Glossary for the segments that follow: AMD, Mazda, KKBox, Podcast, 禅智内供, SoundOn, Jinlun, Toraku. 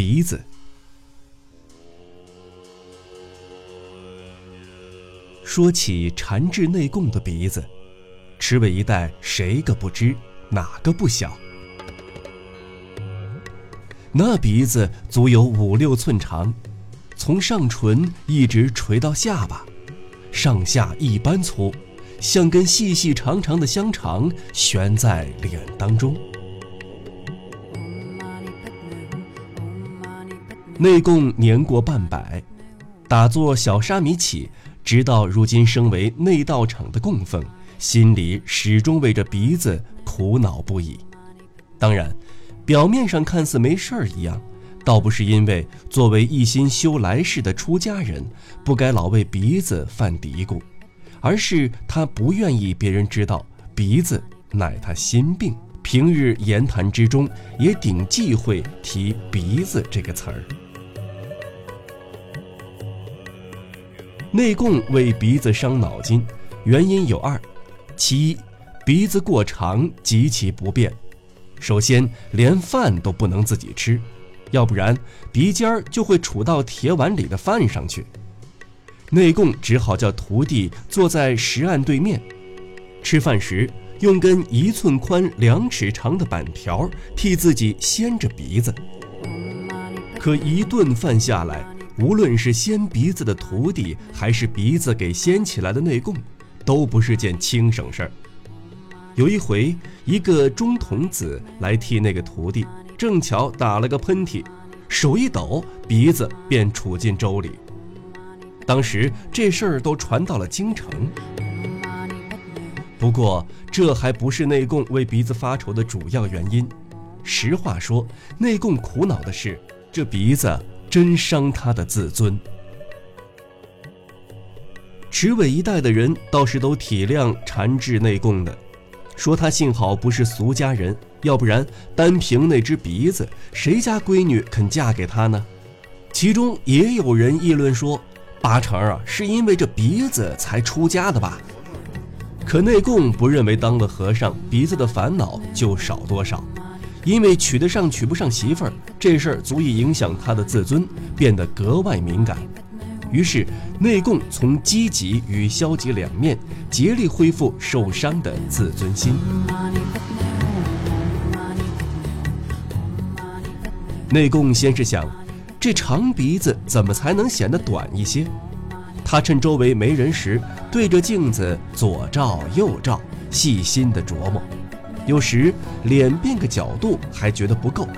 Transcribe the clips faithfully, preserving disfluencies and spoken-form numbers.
鼻子。说起禅制内供的鼻子，池北一带谁个不知，哪个不晓？那鼻子足有五六寸长，从上唇一直垂到下巴，上下一般粗，像根细细长长的香肠悬在脸当中。内供年过半百，打坐小沙弥起，直到如今升为内道场的供奉，心里始终为着鼻子苦恼不已。当然，表面上看似没事儿一样，倒不是因为作为一心修来世的出家人，不该老为鼻子犯嘀咕，而是他不愿意别人知道鼻子乃他心病，平日言谈之中也顶忌讳提鼻子这个词儿。内供为鼻子伤脑筋，原因有二。其一，鼻子过长极其不便。首先，连饭都不能自己吃，要不然鼻尖儿就会杵到铁碗里的饭上去。内供只好叫徒弟坐在石案对面，吃饭时用根一寸宽两尺长的板条替自己掀着鼻子。可一顿饭下来，无论是掀鼻子的徒弟，还是鼻子给掀起来的内供，都不是件轻省事儿。有一回，一个中童子来替那个徒弟，正巧打了个喷嚏，手一抖，鼻子便杵进粥里。当时这事儿都传到了京城。不过，这还不是内供为鼻子发愁的主要原因。实话说，内供苦恼的是，这鼻子真伤他的自尊。池尾一带的人倒是都体谅禅制内供的，说他幸好不是俗家人，要不然单凭那只鼻子，谁家闺女肯嫁给他呢？其中也有人议论说，八成啊是因为这鼻子才出家的吧。可内供不认为当了和尚鼻子的烦恼就少多少，因为娶得上娶不上媳妇儿这事儿足以影响他的自尊，变得格外敏感。于是内供从积极与消极两面竭力恢复受伤的自尊心。内供先是想，这长鼻子怎么才能显得短一些？他趁周围没人时，对着镜子左照右照，细心地琢磨，有时脸变个角度还觉得不够，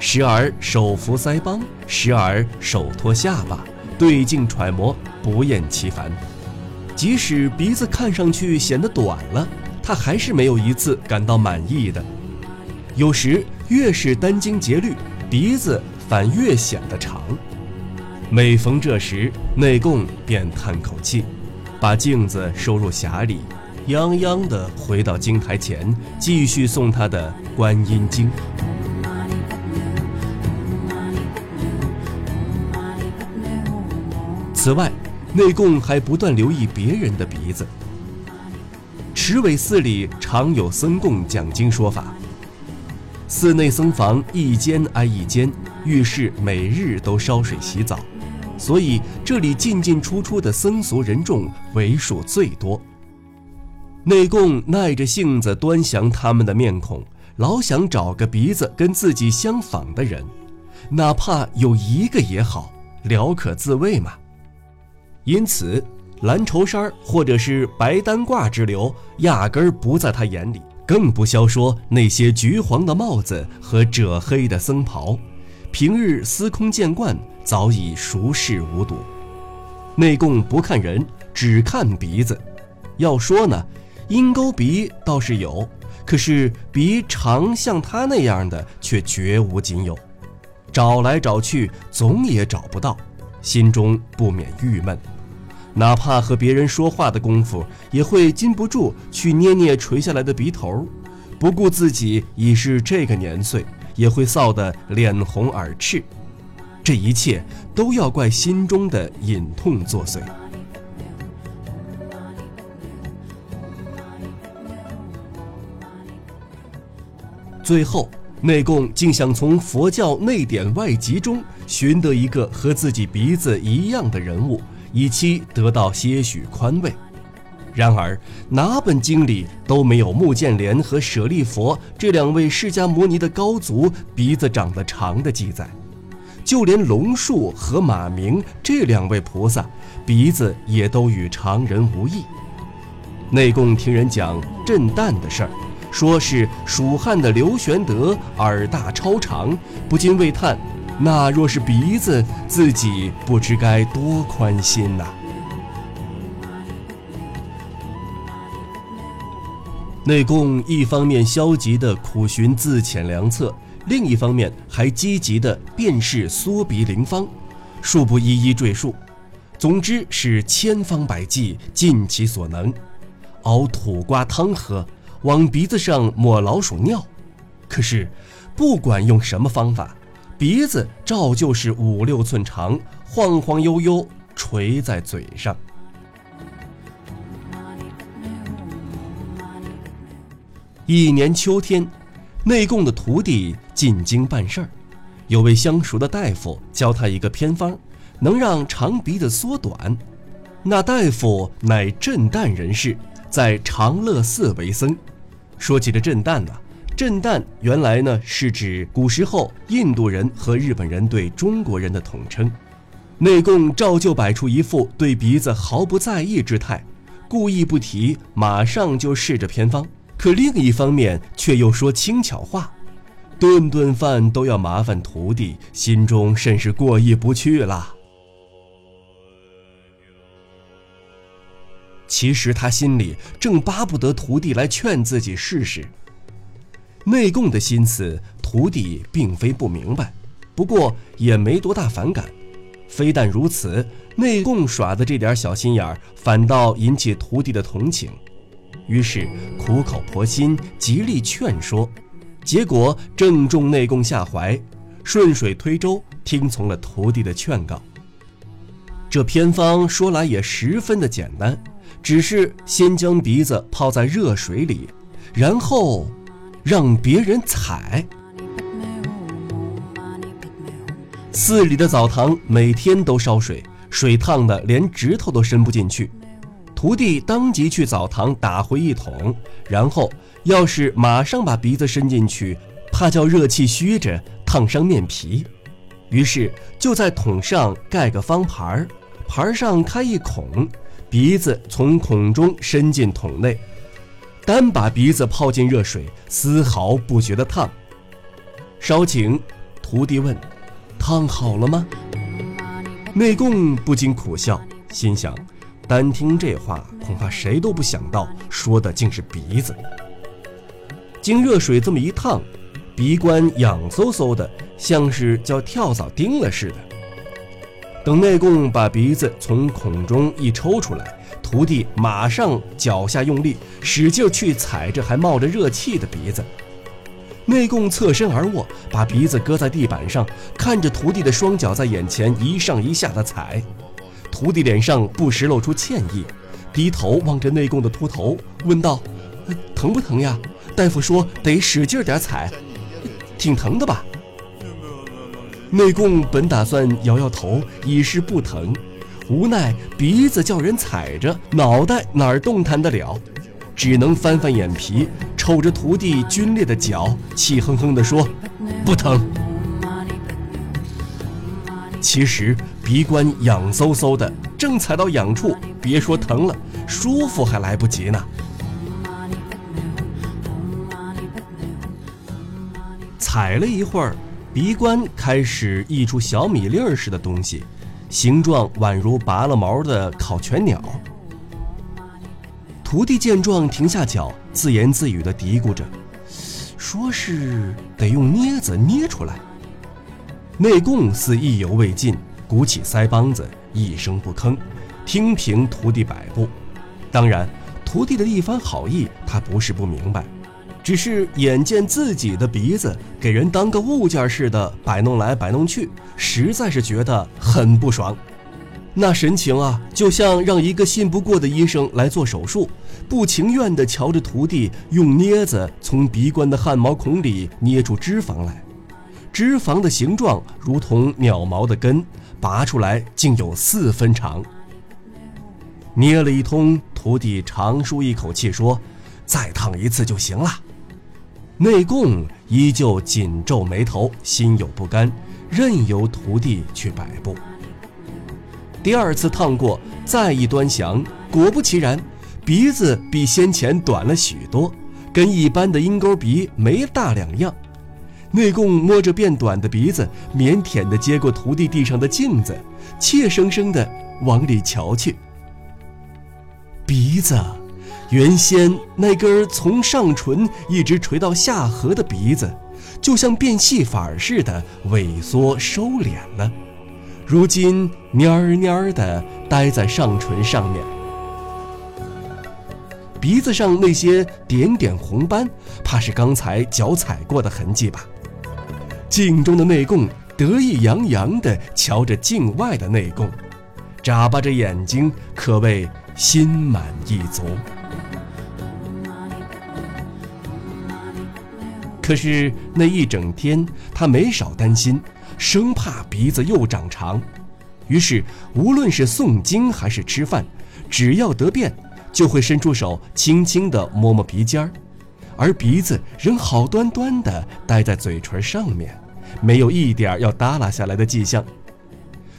时而手扶腮帮，时而手托下巴，对镜揣摩，不厌其烦。即使鼻子看上去显得短了，他还是没有一次感到满意的。有时越是殚精竭虑，鼻子反越显得长。每逢这时，内供便叹口气，把镜子收入匣里，泱泱地回到经台前，继续诵他的《观音经》。此外，内供还不断留意别人的鼻子。池尾寺里常有僧供讲经说法，寺内僧房一间挨一间，浴室每日都烧水洗澡，所以这里进进出出的僧俗人众为数最多。内供耐着性子端详他们的面孔，老想找个鼻子跟自己相仿的人，哪怕有一个也好，聊可自慰嘛。因此，蓝绸衫或者是白单褂之流压根儿不在他眼里，更不消说那些橘黄的帽子和赭黑的僧袍，平日司空见惯，早已熟视无睹。内供不看人，只看鼻子。要说呢，鹰钩鼻倒是有，可是鼻长像他那样的却绝无仅有，找来找去总也找不到，心中不免郁闷。哪怕和别人说话的功夫，也会禁不住去捏捏垂下来的鼻头，不顾自己已是这个年岁，也会臊得脸红耳赤。这一切都要怪心中的隐痛作祟。最后，内供竟想从佛教内典外籍中寻得一个和自己鼻子一样的人物，以期得到些许宽慰。然而哪本经里都没有目犍连和舍利佛这两位释迦牟尼的高足鼻子长得长的记载，就连龙树和马明这两位菩萨鼻子也都与常人无异。内供听人讲震旦的事儿，说是蜀汉的刘玄德耳大超长，不禁喟叹，那若是鼻子，自己不知该多宽心呐、啊。内供一方面消极地苦寻自遣良策，另一方面还积极地辨识缩鼻灵方，恕不一一赘述。总之是千方百计，尽其所能，熬土瓜汤喝，往鼻子上抹老鼠尿。可是不管用什么方法，鼻子照旧是五六寸长，晃晃悠悠垂在嘴上。一年秋天，内供的徒弟进京办事儿，有位相熟的大夫教他一个偏方，能让长鼻子缩短。那大夫乃震旦人士，在长乐寺为僧。说起这震旦呢、啊，震旦原来呢是指古时候印度人和日本人对中国人的统称。内供照旧摆出一副对鼻子毫不在意之态，故意不提，马上就试着偏方。可另一方面却又说轻巧话，顿顿饭都要麻烦徒弟，心中甚是过意不去啦。其实他心里正巴不得徒弟来劝自己试试。内供的心思徒弟并非不明白，不过也没多大反感。非但如此，内供耍的这点小心眼反倒引起徒弟的同情，于是苦口婆心，极力劝说，结果正中内供下怀，顺水推舟，听从了徒弟的劝告。这偏方说来也十分的简单，只是先将鼻子泡在热水里，然后让别人踩。寺里的澡堂每天都烧水，水烫的连指头都伸不进去。徒弟当即去澡堂打回一桶，然后要是马上把鼻子伸进去，怕叫热气虚着烫伤面皮，于是就在桶上盖个方盘，盘上开一孔，鼻子从孔中伸进桶内，单把鼻子泡进热水，丝毫不觉得烫。稍请，徒弟问：“烫好了吗？”内供不禁苦笑，心想，单听这话，恐怕谁都不想到说的竟是鼻子。经热水这么一烫，鼻关痒嗖嗖的，像是叫跳蚤叮了似的。等内供把鼻子从孔中一抽出来，徒弟马上脚下用力，使劲去踩着还冒着热气的鼻子。内供侧身而卧，把鼻子搁在地板上，看着徒弟的双脚在眼前一上一下的踩。徒弟脸上不时露出歉意，低头望着内供的秃头，问道：“疼不疼呀？大夫说得使劲点踩，挺疼的吧？”内供本打算摇摇头，以示不疼，无奈鼻子叫人踩着，脑袋哪儿动弹得了，只能翻翻眼皮，瞅着徒弟皲裂的脚，气哼哼地说：“不疼。”其实鼻关痒嗖嗖的，正踩到痒处，别说疼了，舒服还来不及呢。踩了一会儿，鼻关开始溢出小米粒似的东西，形状宛如拔了毛的烤全鸟。徒弟见状停下脚，自言自语地嘀咕着，说是得用镊子捏出来。内供似意犹未尽，鼓起腮帮子，一声不吭，听凭徒弟摆布。当然，徒弟的一番好意，他不是不明白，只是眼见自己的鼻子给人当个物件似的摆弄来摆弄去，实在是觉得很不爽。那神情啊，就像让一个信不过的医生来做手术，不情愿地瞧着徒弟用镊子从鼻关的汗毛孔里捏出脂肪来。脂肪的形状如同鸟毛的根，拔出来竟有四分长。捏了一通，徒弟长舒一口气说：“再烫一次就行了。”内供依旧紧皱眉头，心有不甘，任由徒弟去摆布。第二次烫过，再一端详，果不其然，鼻子比先前短了许多，跟一般的鹰钩鼻没大两样。内供摸着变短的鼻子，腼腆地接过徒弟地上的镜子，怯生生地往里瞧去。鼻子，原先那根从上唇一直垂到下颌的鼻子，就像变戏法似的萎缩收敛了。如今蔫儿蔫儿地待在上唇上面，鼻子上那些点点红斑，怕是刚才脚踩过的痕迹吧。镜中的内供得意洋洋地瞧着镜外的内供，眨巴着眼睛，可谓心满意足。可是那一整天，他没少担心，生怕鼻子又长长。于是无论是诵经还是吃饭，只要得便就会伸出手轻轻地摸摸鼻尖儿，而鼻子仍好端端地待在嘴唇上面，没有一点要耷拉下来的迹象。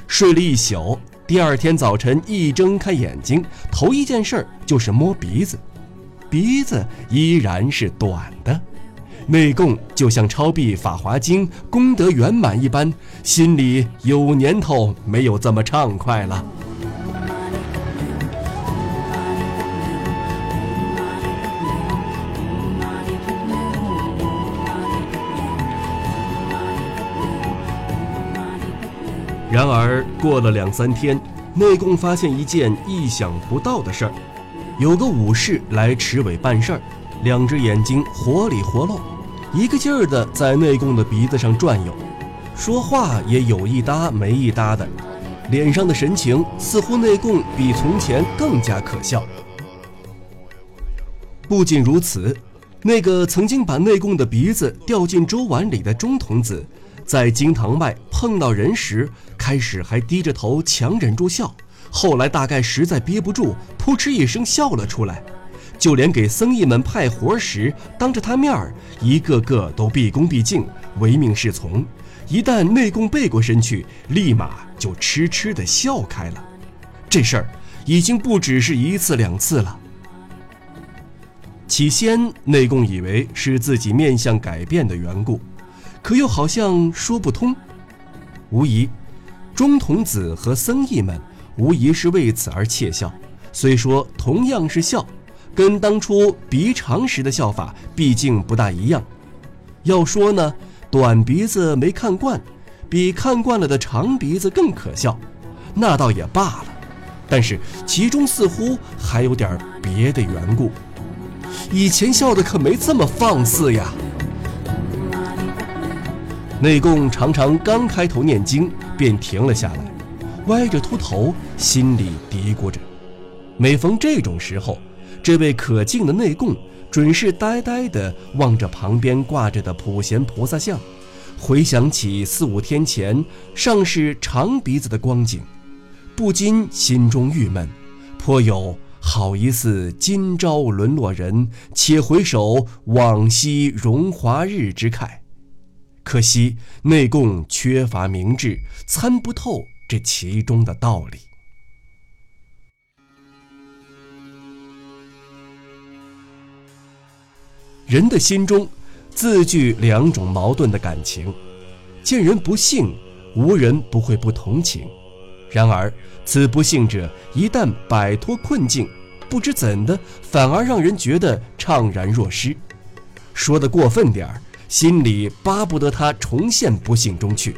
睡了一宿，第二天早晨一睁开眼睛，头一件事就是摸鼻子。鼻子依然是短的，内供就像抄毕《法华经》功德圆满一般，心里有年头没有这么畅快了。然而过了两三天，内供发现一件意想不到的事儿，有个武士来持尾办事儿，两只眼睛活里活络，一个劲儿地在内供的鼻子上转悠，说话也有一搭没一搭的，脸上的神情似乎内供比从前更加可笑。不仅如此，那个曾经把内供的鼻子掉进粥碗里的钟童子，在经堂外碰到人时，开始还低着头强忍住笑，后来大概实在憋不住，扑哧一声笑了出来，就连给僧役们派活时，当着他面儿，一个个都毕恭毕敬，唯命是从。一旦内供背过身去，立马就痴痴地笑开了。这事儿已经不只是一次两次了。起先内供以为是自己面相改变的缘故，可又好像说不通。无疑，钟童子和僧役们无疑是为此而窃笑，虽说同样是笑，跟当初鼻长时的笑法毕竟不大一样。要说呢，短鼻子没看惯，比看惯了的长鼻子更可笑，那倒也罢了，但是其中似乎还有点别的缘故。以前笑的可没这么放肆呀。内供常常刚开头念经便停了下来，歪着秃头，心里嘀咕着，每逢这种时候，这位可敬的内供准是呆呆地望着旁边挂着的普贤菩萨像，回想起四五天前尚是长鼻子的光景，不禁心中郁闷，颇有好一似今朝沦落人，且回首往昔荣华日之慨。可惜内供缺乏明智，参不透这其中的道理。人的心中自具两种矛盾的感情，见人不幸，无人不会不同情。然而此不幸者一旦摆脱困境，不知怎的反而让人觉得怅然若失，说得过分点儿，心里巴不得他重现不幸中去。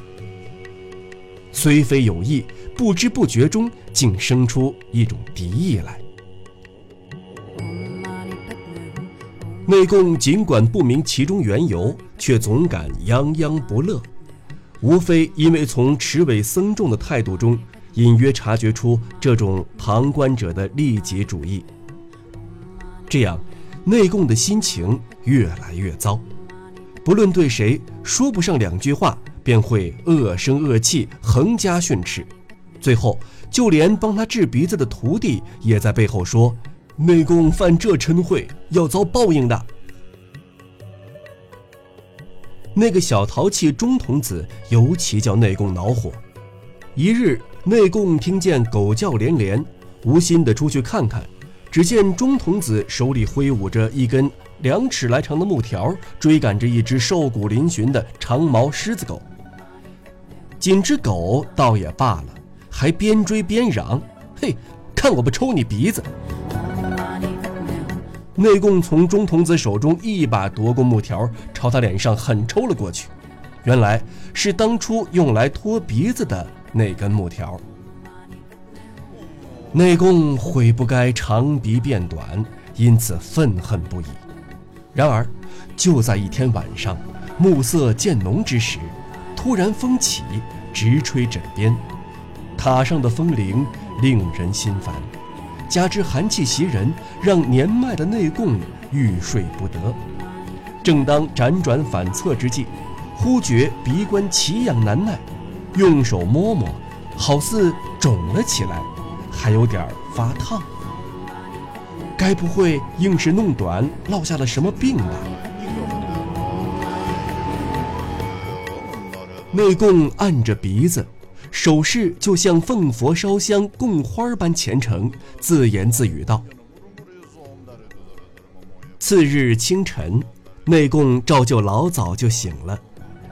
虽非有意，不知不觉中竟生出一种敌意来。内供尽管不明其中缘由，却总感泱泱不乐，无非因为从持尾僧众的态度中隐约察觉出这种旁观者的利己主义。这样，内供的心情越来越糟，不论对谁说不上两句话，便会恶声恶气，横加训斥。最后，就连帮他治鼻子的徒弟也在背后说：“内供犯这嗔恚，要遭报应的。”那个小淘气钟童子尤其叫内供恼火。一日，内供听见狗叫连连，无心的出去看看，只见钟童子手里挥舞着一根两尺来长的木条，追赶着一只瘦骨嶙峋的长毛狮子狗。仅只狗倒也罢了，还边追边嚷：“嘿，看我不抽你鼻子！”内供从钟童子手中一把夺过木条，朝他脸上狠抽了过去。原来是当初用来拖鼻子的那根木条。内供悔不该长鼻变短，因此愤恨不已。然而，就在一天晚上，暮色渐浓之时，突然风起，直吹枕边。塔上的风铃令人心烦，加之寒气袭人，让年迈的内供欲睡不得。正当辗转反侧之际，忽觉鼻关奇痒难耐，用手摸摸，好似肿了起来，还有点发烫。该不会硬是弄短落下了什么病吧？内供按着鼻子，手势就像奉佛烧香供花般虔诚，自言自语道。次日清晨，内供照旧老早就醒了，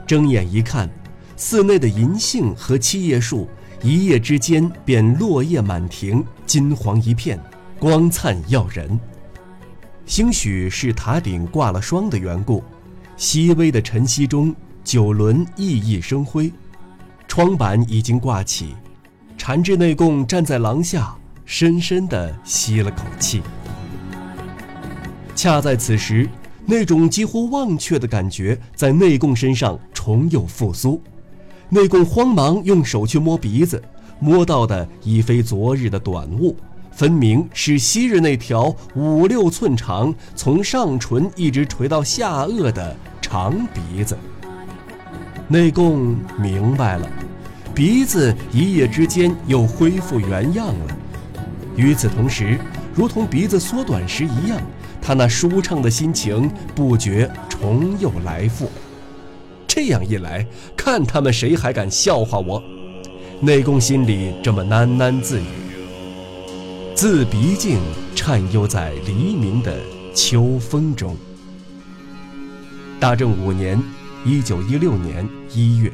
睁眼一看，寺内的银杏和七叶树一夜之间便落叶满庭，金黄一片，光灿耀人。兴许是塔顶挂了霜的缘故，熹微的晨曦中，九轮熠熠生辉。窗板已经挂起，禅智内供站在廊下，深深地吸了口气。恰在此时，那种几乎忘却的感觉在内供身上重又复苏。内供慌忙用手去摸鼻子，摸到的已非昨日的短物，分明是昔日那条五六寸长，从上唇一直垂到下颚的长鼻子。内供明白了，鼻子一夜之间又恢复原样了。与此同时，如同鼻子缩短时一样，他那舒畅的心情不觉重又来复。这样一来，看他们谁还敢笑话我！内供心里这么喃喃自语，自鼻境颤悠在黎明的秋风中。大正五年，一九一六年一月。